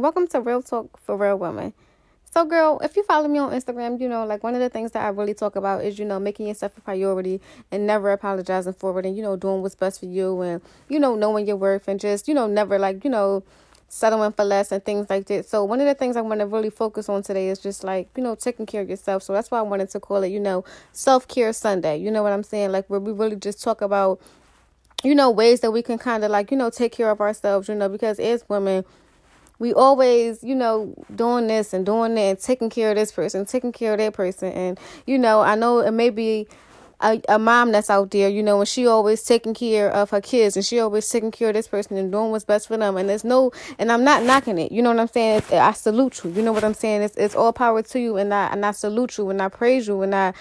Welcome to Real Talk for Real Women. So girl, if you follow me on Instagram, you know, like one of the things that I really talk about is, you know, making yourself a priority and never apologizing for it and, you know, doing what's best for you and, you know, knowing your worth and just, you know, never like, you know, settling for less and things like that. So one of the things I want to really focus on today is just like, you know, taking care of yourself. So that's why I wanted to call it, you know, Self-Care Sunday. You know what I'm saying? Like where we really just talk about, you know, ways that we can kind of like, you know, take care of ourselves, you know, because as women, we always, you know, doing this and doing that and taking care of this person, taking care of that person. And, you know, I know it may be a mom that's out there, you know, and she always taking care of her kids and she always taking care of this person and doing what's best for them. And there's no, and I'm not knocking it. You know what I'm saying? I salute you. You know what I'm saying? It's all power to you. And I salute you and I praise you and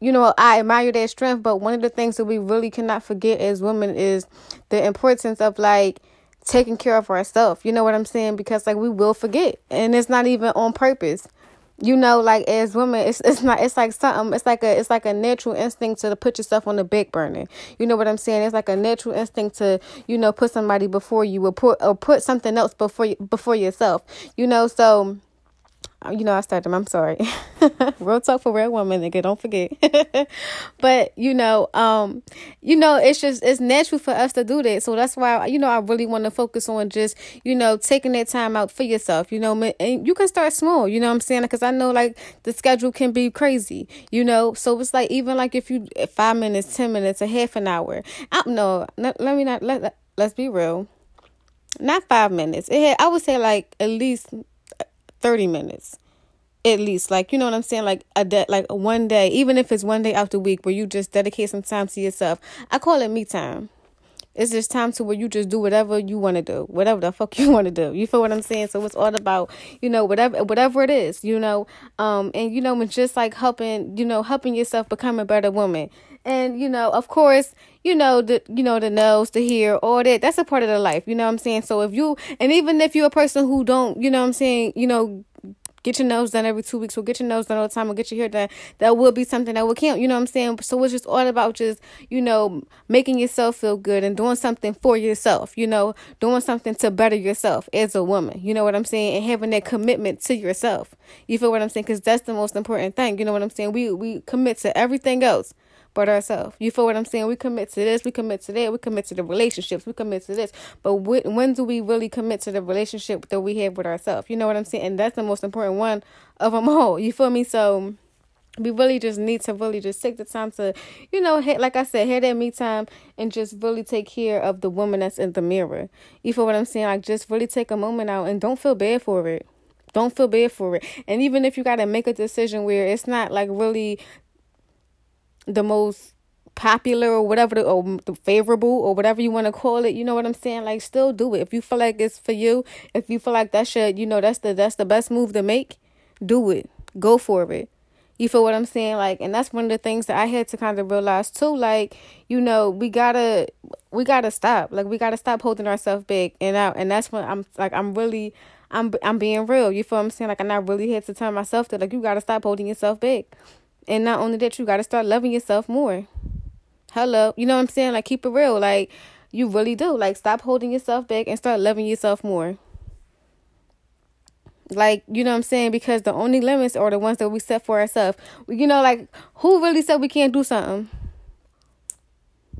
you know, I admire that strength. But one of the things that we really cannot forget as women is the importance of like, taking care of ourselves, you know what I'm saying? Because like we will forget, and it's not even on purpose. You know, like as women, it's not. It's like something. It's like a natural instinct to put yourself on the back burner. You know what I'm saying? It's like a natural instinct to, you know, put somebody before you or put something else before yourself. You know, so. You know, I started. I'm sorry. Real talk for real women, nigga. Don't forget. But you know, it's just it's natural for us to do that. So that's why you know I really want to focus on just you know taking that time out for yourself. You know, and you can start small. You know what I'm saying? Because I know like the schedule can be crazy. You know, so it's like even like if you 5 minutes, 10 minutes, a half an hour. Let's be real. Not 5 minutes. I would say like at least. 30 minutes at least, like, you know what I'm saying? Like like one day, even if it's one day out the week where you just dedicate some time to yourself. I call it me time. It's just time to where you just do whatever you want to do, whatever the fuck you want to do. You feel what I'm saying? So it's all about, you know, whatever it is, you know, and, you know, it's just like helping yourself become a better woman. And, you know, of course, the nose, the hair, all that, that's a part of the life. You know what I'm saying? So even if you're a person who don't, you know what I'm saying, you know, get your nose done every 2 weeks or get your nose done all the time or get your hair done, that will be something that will count. You know what I'm saying? So it's just all about just, you know, making yourself feel good and doing something for yourself, you know, doing something to better yourself as a woman. You know what I'm saying? And having that commitment to yourself. You feel what I'm saying? Because that's the most important thing. You know what I'm saying? We commit to everything else. But ourselves, you feel what I'm saying? We commit to this, we commit to that, we commit to the relationships, we commit to this. But when do we really commit to the relationship that we have with ourselves? You know what I'm saying? And that's the most important one of them all. You feel me? So we really just need to really just take the time to, you know, like I said, have that me time and just really take care of the woman that's in the mirror. You feel what I'm saying? Like just really take a moment out and don't feel bad for it. Don't feel bad for it. And even if you got to make a decision where it's not like really the most popular or whatever, or the favorable or whatever you want to call it, you know what I'm saying? Like still do it. If you feel like it's for you, if you feel like that should, you know, that's the best move to make, do it. Go for it. You feel what I'm saying? Like, and that's one of the things that I had to kind of realize too. Like, you know, we gotta stop. Like we gotta stop holding ourselves back and out. And that's when I'm being real. You feel what I'm saying? Like, and I really had to tell myself that like, you gotta stop holding yourself back. And not only that, you got to start loving yourself more. Hello. You know what I'm saying? Like, keep it real. Like, you really do. Like, stop holding yourself back and start loving yourself more. Like, you know what I'm saying? Because the only limits are the ones that we set for ourselves. You know, like, who really said we can't do something?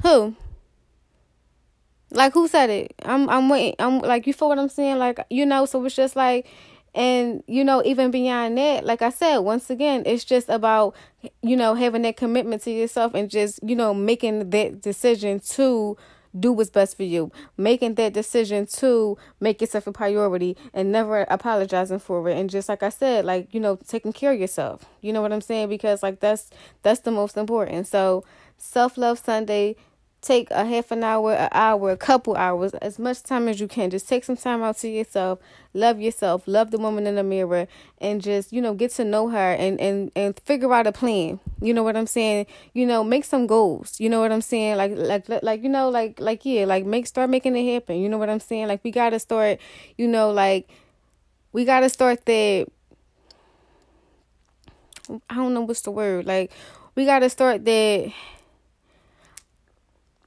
Who? Like, who said it? I'm waiting. I'm like, you feel what I'm saying? Like, you know, so it's just like... And, you know, even beyond that, like I said, once again, it's just about, you know, having that commitment to yourself and just, you know, making that decision to do what's best for you, making that decision to make yourself a priority and never apologizing for it. And just like I said, like, you know, taking care of yourself. You know what I'm saying? Because like that's the most important. So Self-Love Sunday. Take a half an hour, an hour, a couple hours, as much time as you can. Just take some time out to yourself, love the woman in the mirror, and just, you know, get to know her and figure out a plan. You know what I'm saying? You know, make some goals. You know what I'm saying? Like you know, like yeah, like start making it happen. You know what I'm saying? Like we gotta start, you know, like we gotta start that. I don't know what's the word. Like we gotta start that.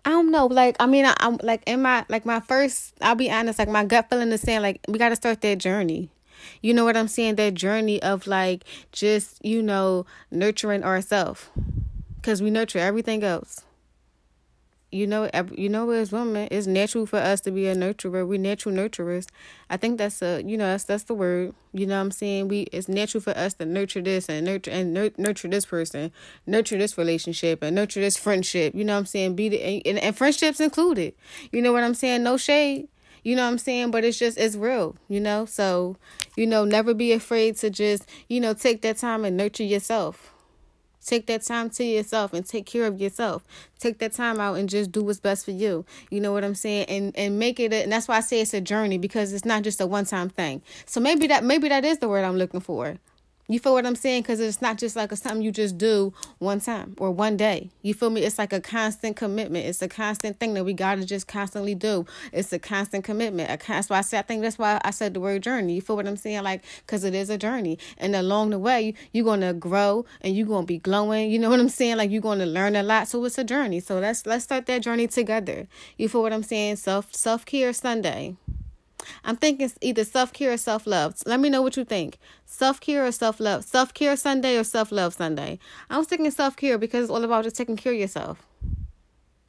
I don't know. Like, I mean, I'm like in my, like my first, I'll be honest, like my gut feeling is saying like, we got to start that journey. You know what I'm saying? That journey of like, just, you know, nurturing ourselves, because we nurture everything else. You know, as women, it's natural for us to be a nurturer. We're natural nurturers. I think that's that's the word. You know what I'm saying? It's natural for us to nurture this and nurture this person, nurture this relationship and nurture this friendship. You know what I'm saying? And friendships included. You know what I'm saying? No shade. You know what I'm saying? But it's real, you know? So, you know, never be afraid to just, you know, take that time and nurture yourself. Take that time to yourself and take care of yourself. Take that time out and just do what's best for you. You know what I'm saying? And make it, and that's why I say it's a journey, because it's not just a one-time thing. So maybe that is the word I'm looking for. You feel what I'm saying? Because it's not just like it's something you just do one time or one day. You feel me? It's like a constant commitment. It's a constant thing that we got to just constantly do. It's a constant commitment. I think that's why I said the word journey. You feel what I'm saying? Like, because it is a journey. And along the way, you're going to grow and you're going to be glowing. You know what I'm saying? Like, you're going to learn a lot. So it's a journey. So let's start that journey together. You feel what I'm saying? Self-care Sunday. I'm thinking it's either self-care or self-love. Let me know what you think. Self-care or self-love? Self-care Sunday or self-love Sunday? I was thinking self-care because it's all about just taking care of yourself.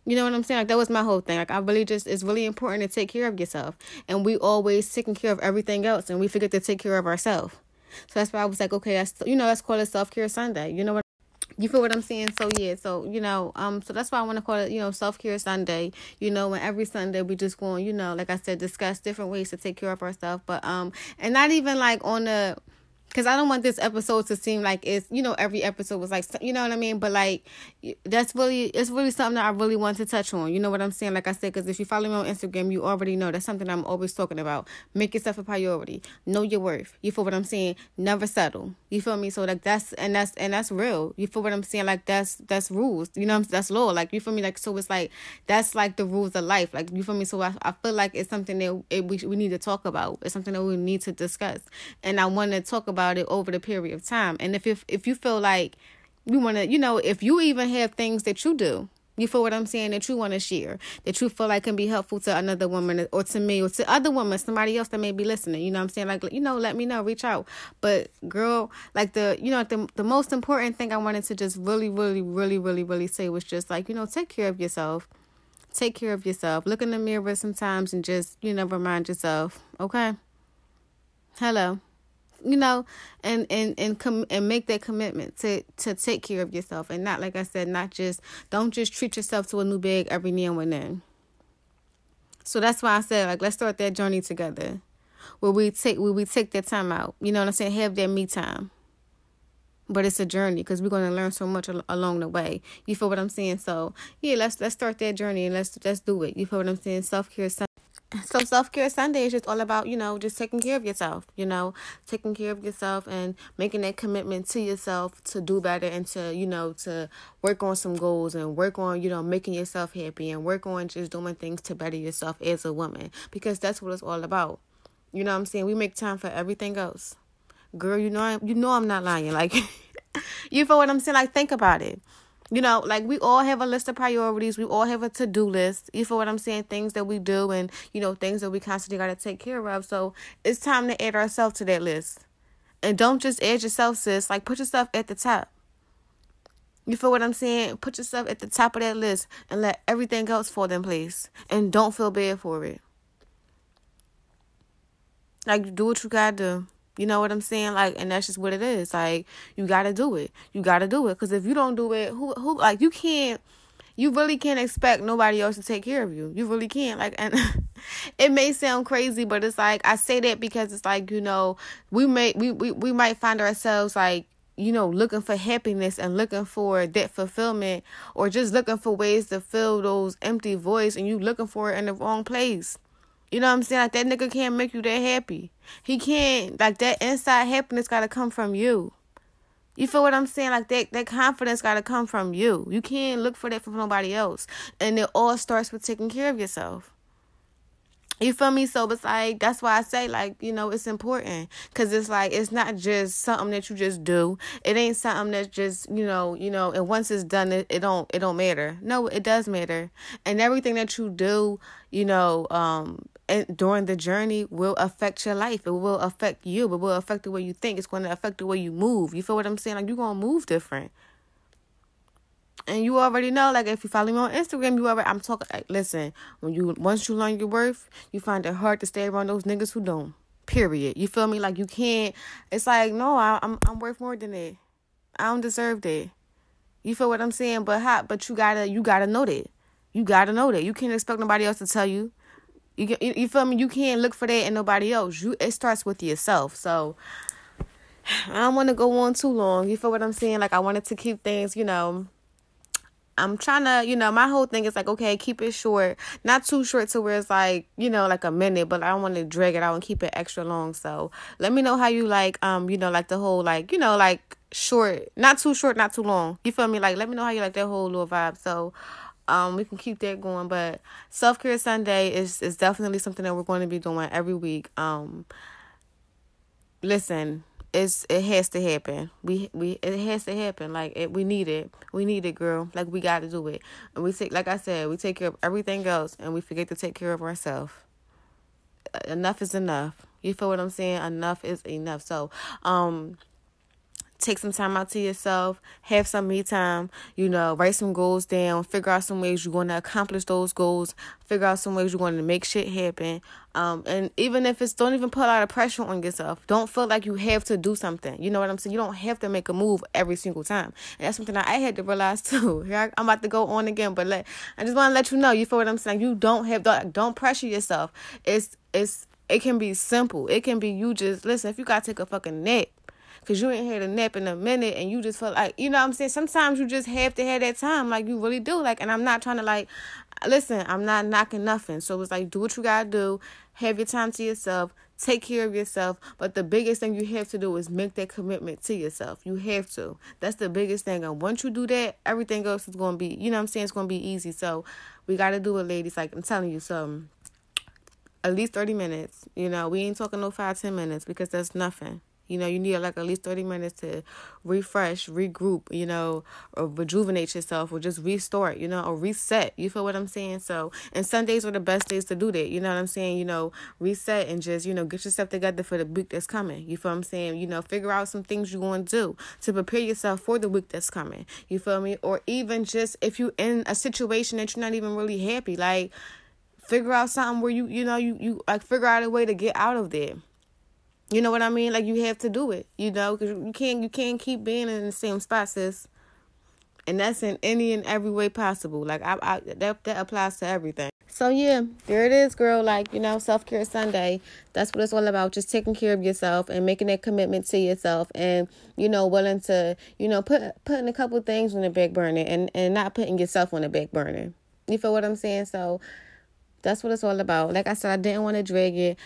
You know what I'm saying? Like, that was my whole thing. Like, I really just, it's really important to take care of yourself. And we always taking care of everything else, and we forget to take care of ourselves. So that's why I was like, okay, let's call it self-care Sunday. You know what? You feel what I'm saying? So, yeah. So, you know, so that's why I want to call it, you know, Self-Care Sunday. You know, and every Sunday we just going, you know, like I said, discuss different ways to take care of ourselves. But, and not even like on the, because I don't want this episode to seem like it's, you know, every episode was like, you know what I mean? But like, it's really something that I really want to touch on. You know what I'm saying? Like I said, because if you follow me on Instagram, you already know that's something I'm always talking about. Make yourself a priority. Know your worth. You feel what I'm saying? Never settle. You feel me? So like that's real. You feel what I'm saying? Like that's rules. You know what I'm saying? That's law. Like, you feel me? Like, so it's like, that's like the rules of life. Like, you feel me? So I feel like it's something that we need to talk about. It's something that we need to discuss. And I want to talk about it over the period of time. And if you feel like you want to, you know, if you even have things that you do, you feel what I'm saying, that you want to share, that you feel like can be helpful to another woman or to me or to other women, somebody else that may be listening, you know what I'm saying? Like, you know, let me know, reach out. But girl, like the most important thing I wanted to just really, really, really, really, really say was just like, you know, take care of yourself. Take care of yourself. Look in the mirror sometimes and just, you know, remind yourself, okay? Hello. You know, and make that commitment to take care of yourself, and not, like I said, don't just treat yourself to a new bag every now and then. So that's why I said, like, let's start that journey together, where we take that time out. You know what I'm saying? Have that me time. But it's a journey, because we're going to learn so much along the way. You feel what I'm saying? So yeah, let's start that journey and let's do it. You feel what I'm saying? Self-care Sunday. So Self-Care Sunday is just all about, you know, just taking care of yourself, you know, taking care of yourself and making that commitment to yourself to do better and to, you know, to work on some goals and work on, you know, making yourself happy and work on just doing things to better yourself as a woman, because that's what it's all about. You know what I'm saying? We make time for everything else. Girl, you know I'm not lying. Like, you feel what I'm saying? Like, think about it. You know, like, we all have a list of priorities. We all have a to-do list. You feel what I'm saying? Things that we do and, you know, things that we constantly got to take care of. So it's time to add ourselves to that list. And don't just add yourself, sis. Like, put yourself at the top. You feel what I'm saying? Put yourself at the top of that list and let everything else fall in place. And don't feel bad for it. Like, do what you got to do. You know what I'm saying? Like, and that's just what it is. Like, you got to do it. You got to do it. Because if you don't do it, who, like, you really can't expect nobody else to take care of you. You really can't. Like, and it may sound crazy, but it's like, I say that because it's like, you know, we might find ourselves like, you know, looking for happiness and looking for that fulfillment, or just looking for ways to fill those empty voids, and you looking for it in the wrong place. You know what I'm saying? Like, that nigga can't make you that happy. He can't. Like, that inside happiness got to come from you. You feel what I'm saying? Like, that confidence got to come from you. You can't look for that from nobody else. And it all starts with taking care of yourself. You feel me? So it's like, that's why I say, like, you know, it's important. Because it's like, it's not just something that you just do. It ain't something that just, you know, and once it's done, it don't matter. No, it does matter. And everything that you do, you know, and during the journey will affect your life. It will affect you. It will affect the way you think. It's going to affect the way you move. You feel what I'm saying? Like, you're going to move different. And you already know, like, if you follow me on Instagram, I'm talking, like, listen, once you learn your worth, you find it hard to stay around those niggas who don't, period. You feel me? Like, you can't, it's like, no, I'm worth more than that. I don't deserve that. You feel what I'm saying? But you gotta know that. You gotta know that. You can't expect nobody else to tell you. You feel me? You can't look for that in nobody else. It starts with yourself, so I don't want to go on too long. You feel what I'm saying? Like, I wanted to keep things, you know, I'm trying to, you know, my whole thing is like, okay, keep it short. Not too short to where it's like, you know, like a minute, but I don't want to drag it out and keep it extra long. So let me know how you like, you know, like the whole, like, you know, like short, not too short, not too long. You feel me? Like, let me know how you like that whole little vibe. So we can keep that going. But Self-Care Sunday is definitely something that we're going to be doing every week. Listen. It has to happen. It has to happen. Like, we need it. We need it, girl. Like, we got to do it. And we take care of everything else, and we forget to take care of ourselves. Enough is enough. You feel what I'm saying? Enough is enough. So, take some time out to yourself, have some me time, you know, write some goals down, figure out some ways you're going to accomplish those goals, figure out some ways you're going to make shit happen. And even if it's, don't even put a lot of pressure on yourself. Don't feel like you have to do something. You know what I'm saying? You don't have to make a move every single time. And that's something that I had to realize too. Here I'm about to go on again, but I just want to let you know, you feel what I'm saying? You don't pressure yourself. It can be simple. It can be, you just, listen, if you got to take a fucking nap, because you ain't had a nap in a minute and you just feel like, you know what I'm saying? Sometimes you just have to have that time. Like, you really do. Like, and I'm not trying to, like, listen, I'm not knocking nothing. So it's like, do what you got to do. Have your time to yourself. Take care of yourself. But the biggest thing you have to do is make that commitment to yourself. You have to. That's the biggest thing. And once you do that, everything else is going to be, you know what I'm saying? It's going to be easy. So we got to do it, ladies. Like, I'm telling you something. At least 30 minutes. You know, we ain't talking no 5-10 minutes because that's nothing. You know, you need like at least 30 minutes to refresh, regroup, you know, or rejuvenate yourself, or just restart, you know, or reset. You feel what I'm saying? So, and Sundays are the best days to do that. You know what I'm saying? You know, reset and just, you know, get yourself together for the week that's coming. You feel what I'm saying? You know, figure out some things you want to do to prepare yourself for the week that's coming. You feel me? Or even just if you're in a situation that you're not even really happy, like, figure out something where you like, figure out a way to get out of there. You know what I mean? Like, you have to do it, you know, because you can't keep being in the same spot, sis. And that's in any and every way possible. Like, that applies to everything. So, yeah, there it is, girl. Like, you know, Self-Care Sunday. That's what it's all about. Just taking care of yourself and making that commitment to yourself and, you know, willing to, you know, putting a couple things on the back burner and not putting yourself on the back burner. You feel what I'm saying? So, that's what it's all about. Like I said, I didn't want to drag it.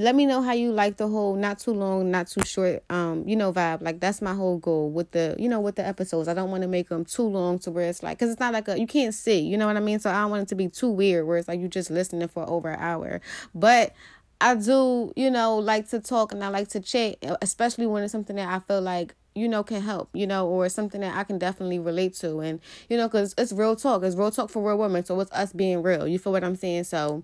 Let me know how you like the whole not too long, not too short, you know, vibe. Like, that's my whole goal with the, you know, with the episodes. I don't want to make them too long to where it's like, because it's not like you can't see, you know what I mean? So I don't want it to be too weird where it's like you just listening for over an hour. But I do, you know, like to talk and I like to chat, especially when it's something that I feel like, you know, can help, you know, or something that I can definitely relate to. And, you know, because it's real talk. It's real talk for real women. So it's us being real. You feel what I'm saying? So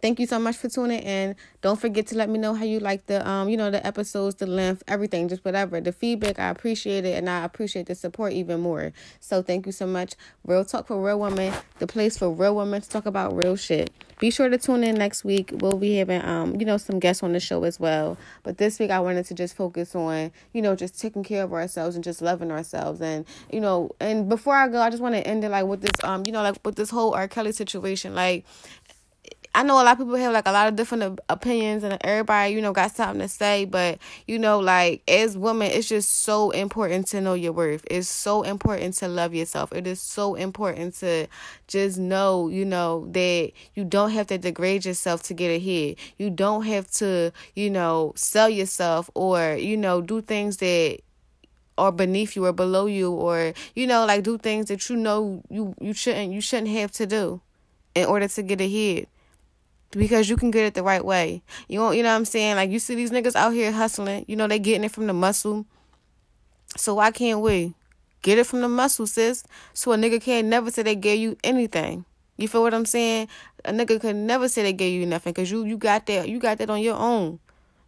thank you so much for tuning in. Don't forget to let me know how you like the, you know, the episodes, the length, everything, just whatever. The feedback, I appreciate it. And I appreciate the support even more. So thank you so much. Real Talk for Real Women, the place for real women to talk about real shit. Be sure to tune in next week. We'll be having, you know, some guests on the show as well. But this week I wanted to just focus on, you know, just taking care of ourselves and just loving ourselves. And, you know, and before I go, I just want to end it like with this, you know, like with this whole R. Kelly situation. Like, I know a lot of people have, like, a lot of different opinions and everybody, you know, got something to say. But, you know, like, as women, it's just so important to know your worth. It's so important to love yourself. It is so important to just know, you know, that you don't have to degrade yourself to get ahead. You don't have to, you know, sell yourself or, you know, do things that or beneath you or below you, or, you know, like, do things that you know you shouldn't have to do in order to get ahead. because you can get it the right way. You know what I'm saying? Like, you see these niggas out here hustling. You know, they getting it from the muscle. So why can't we? Get it from the muscle, sis. So a nigga can't never say they gave you anything. You feel what I'm saying? A nigga could never say they gave you nothing because you got that. You got that on your own.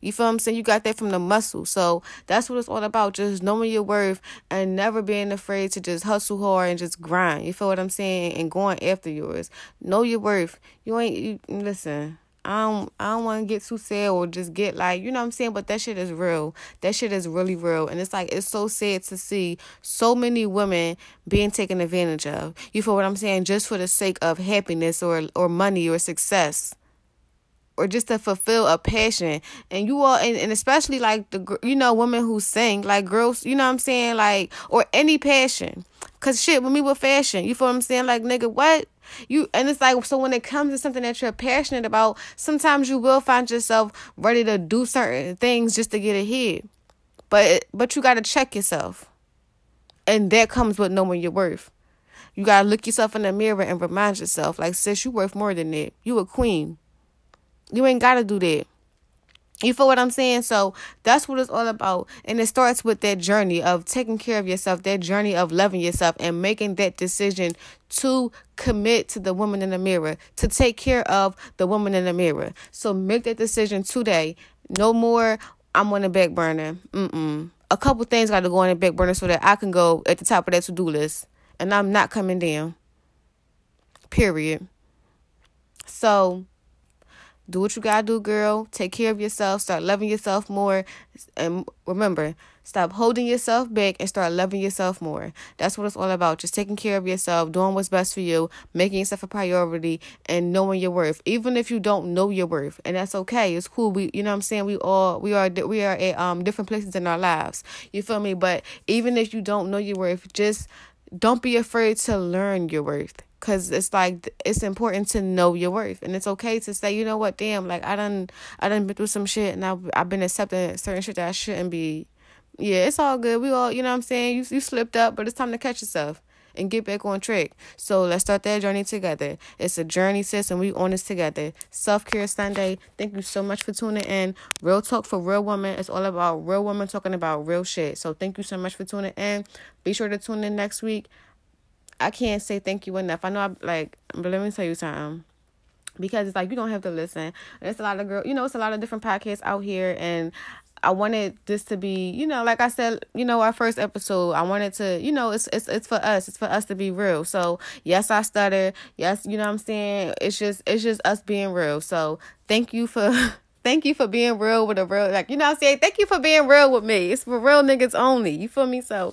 You feel what I'm saying? You got that from the muscle. So that's what it's all about. Just knowing your worth and never being afraid to just hustle hard and just grind. You feel what I'm saying? And going after yours. Know your worth. You ain't... listen, I don't want to get too sad or just get like, you know what I'm saying? But that shit is real. That shit is really real. And it's like, it's so sad to see so many women being taken advantage of. You feel what I'm saying? Just for the sake of happiness or money or success. Or just to fulfill a passion. And you all, and especially like the, you know, women who sing, like girls, you know what I'm saying? Like, or any passion. Cause shit, with me with fashion, you feel what I'm saying? Like, nigga, what? And it's like, so when it comes to something that you're passionate about, sometimes you will find yourself ready to do certain things just to get ahead. But you got to check yourself. And that comes with knowing your worth. You got to look yourself in the mirror and remind yourself, like, sis, you worth more than that. You a queen. You ain't got to do that. You feel what I'm saying? So that's what it's all about. And it starts with that journey of taking care of yourself, that journey of loving yourself and making that decision to commit to the woman in the mirror, to take care of the woman in the mirror. So make that decision today. No more, I'm on the back burner. A couple things got to go on the back burner so that I can go at the top of that to-do list. And I'm not coming down. Period. So... do what you gotta do, girl. Take care of yourself. Start loving yourself more. And remember, stop holding yourself back and start loving yourself more. That's what it's all about. Just taking care of yourself, doing what's best for you, making yourself a priority, and knowing your worth. Even if you don't know your worth, and that's okay. It's cool. You know what I'm saying? We are at different places in our lives. You feel me? But even if you don't know your worth, just don't be afraid to learn your worth. Because it's like, it's important to know your worth. And it's okay to say, you know what, damn, like, I done been through some shit and I've been accepting certain shit that I shouldn't be. Yeah, it's all good. We all, you know what I'm saying? You slipped up, but it's time to catch yourself and get back on track. So let's start that journey together. It's a journey, sis, and we on this together. Self-Care Sunday. Thank you so much for tuning in. Real talk for real women. It's all about real women talking about real shit. So thank you so much for tuning in. Be sure to tune in next week. I can't say thank you enough. I know but let me tell you something. Because it's like, you don't have to listen. There's a lot of it's a lot of different podcasts out here. And I wanted this to be, you know, like I said, you know, our first episode, I wanted to, you know, it's for us. It's for us to be real. So yes, I stutter. Yes, you know what I'm saying? It's just us being real. So thank you for being real with a real, like, you know what I'm saying? Thank you for being real with me. It's for real niggas only. You feel me? So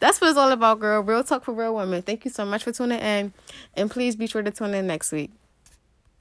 that's what it's all about, girl. Real talk for real women. Thank you so much for tuning in. And please be sure to tune in next week.